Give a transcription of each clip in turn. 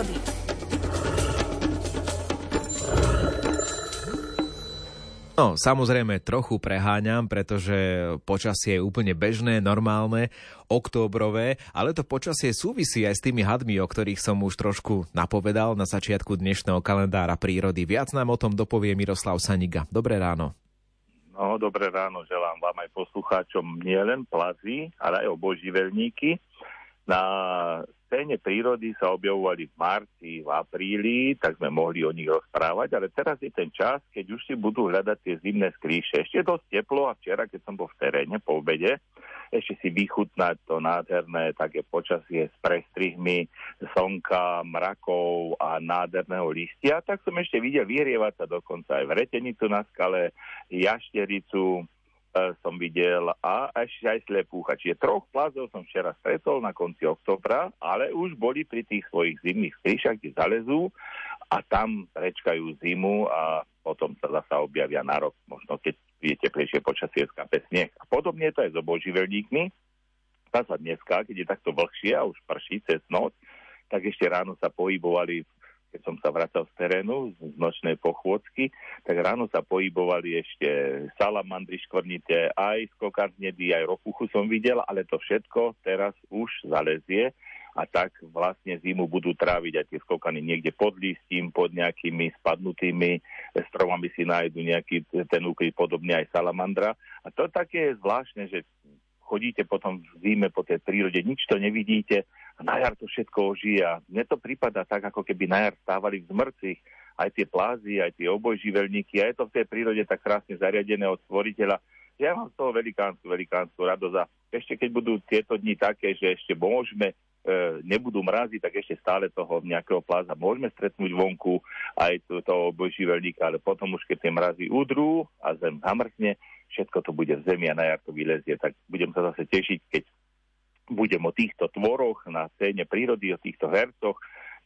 prírody. No, samozrejme trochu preháňam, pretože počasie je úplne bežné, normálne, októbrové, ale to počasie súvisí aj s tými hadmi, o ktorých som už trošku napovedal na začiatku dnešného kalendára prírody. Viac nám o tom dopovie Miroslav Saniga. Dobré ráno. No, dobré ráno želám vám aj poslucháčom nielen plazy, ale aj oboživelníky. Na scéne prírody sa objavovali v marci, v apríli, tak sme mohli o nich rozprávať, ale teraz je ten čas, keď už si budú hľadať tie zimné skrýše. Ešte dosť teplo a včera, keď som bol v teréne po obede, ešte si vychutnať to nádherné také počasie s prestrihmi slnka, mrakov a nádherného listia, tak som ešte videl vyhrievať sa dokonca aj vretenicu na skale, jaštericu, som videl a ešte aj slepúcha. Čiže troch plazov som včera stretol na konci októbra, ale už boli pri tých svojich zimných skrýšach, kde zalezú a tam prečkajú zimu a potom sa zasa objavia na rok, možno keď je teplejšie počasie skápe sneh. A podobne je to aj s oboživelníkmi. Tá sa dneska, keď je takto vlhšie a už prší cez noc, tak ešte ráno sa pohybovali, keď som sa vracal z terénu, z nočnej pochôdzky, tak ráno sa pohybovali ešte salamandry škvrnité, aj skokan hnedý, aj ropuchu som videl, ale to všetko teraz už zalezie a tak vlastne zimu budú tráviť a tie skokany niekde pod listím, pod nejakými spadnutými stromami si nájdu nejaký ten úkryt, podobne aj salamandra. A to také je zvláštne, že chodíte potom v zime po tej prírode, nič to nevidíte a na jar to všetko ožije. A mne to prípada tak, ako keby na jar stávali v zmrcích aj tie plázy, aj tie obojživelníky. A je to v tej prírode tak krásne zariadené od stvoriteľa. Ja mám z toho velikánsku radosť. A ešte keď budú tieto dni také, že ešte môžeme, nebudú mrazy, tak ešte stále toho nejakého pláza môžeme stretnúť vonku aj toho obojživelníka. Ale potom už keď tie mrazy udrú a zem zamrkne, všetko to bude v zemi a na jar to vylezie, tak budem sa zase tešiť, keď budem o týchto tvoroch na scéne prírody, o týchto hercoch,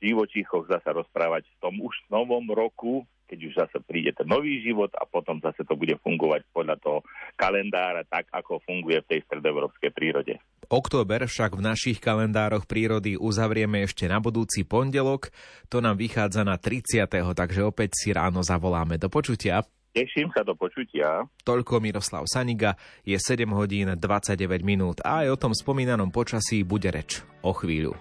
živočíchoch zase rozprávať v tom už novom roku, keď už zase príde ten nový život a potom zase to bude fungovať podľa toho kalendára, tak ako funguje v tej stredoeurópskej prírode. Október však v našich kalendároch prírody uzavrieme ešte na budúci pondelok, to nám vychádza na 30., takže opäť si ráno zavoláme. Do počutia. Teším sa, do počutia. Toľko Miroslav Saniga, je 7 hodín 29 minút a aj o tom spomínanom počasí bude reč o chvíľu.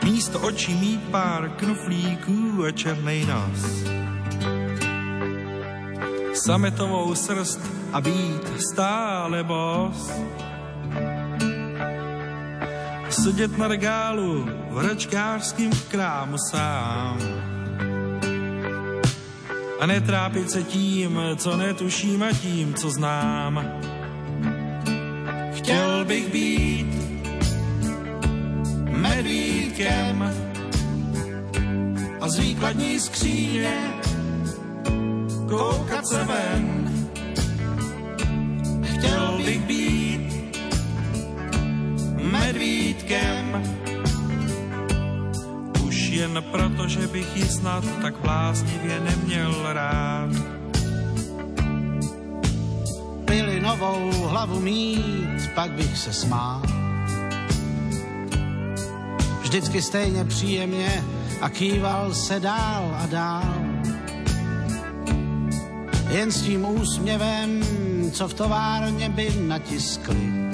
Místo očí mít pár knuflíků a černej nos. Sametovou srst a být stále bos. Sedět na regálu v hračkářským krámu sám. A netrápit se tím, co netuším a tím, co znám. Chtěl bych být medvídkem a z výkladní skříně koukat se ven. Chtěl bych být medvídkem jen proto, že bych ji snad tak bláznivě neměl rád. Byli novou hlavu mít, pak bych se smál. Vždycky stejně příjemně a kýval se dál a dál. Jen s tím úsměvem, co v továrně by natiskli.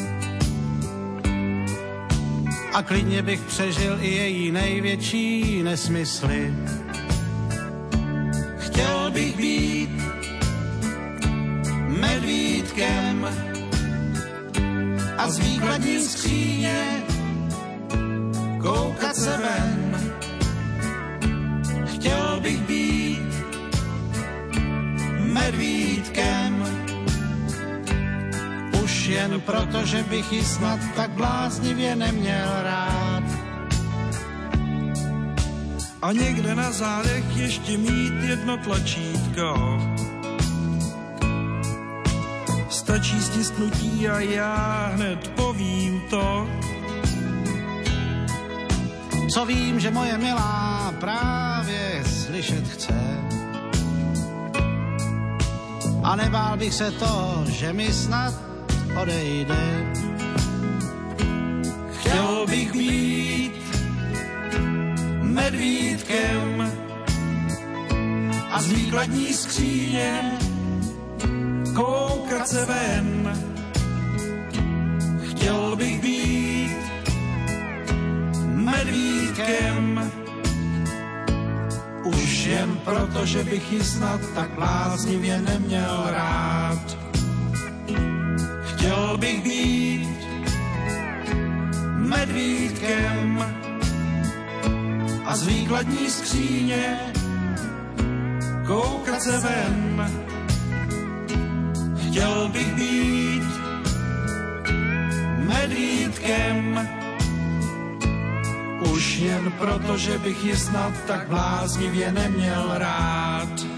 A klidně bych přežil i její největší nesmysly. Chtěl bych být medvídkem a z výkladní skříně koukat se ven. Chtěl bych být medvídkem jen proto, že bych ji snad tak bláznivě neměl rád. A někde na zádech ještě mít jedno tlačítko. Stačí stisknutí a já hned povím to. Co vím, že moje milá právě slyšet chce. A nebál bych se to, že mi snad odejde. Chtěl bych být medvídkem a z výkladní skříně koukat se ven. Chtěl bych být medvídkem už jen proto, že bych ji snad tak bláznivě neměl rád. Chtěl bych být medvídkem a z výkladní skříně koukat se ven. Chtěl bych být medvídkem už jen proto, že bych ji snad tak bláznivě neměl rád.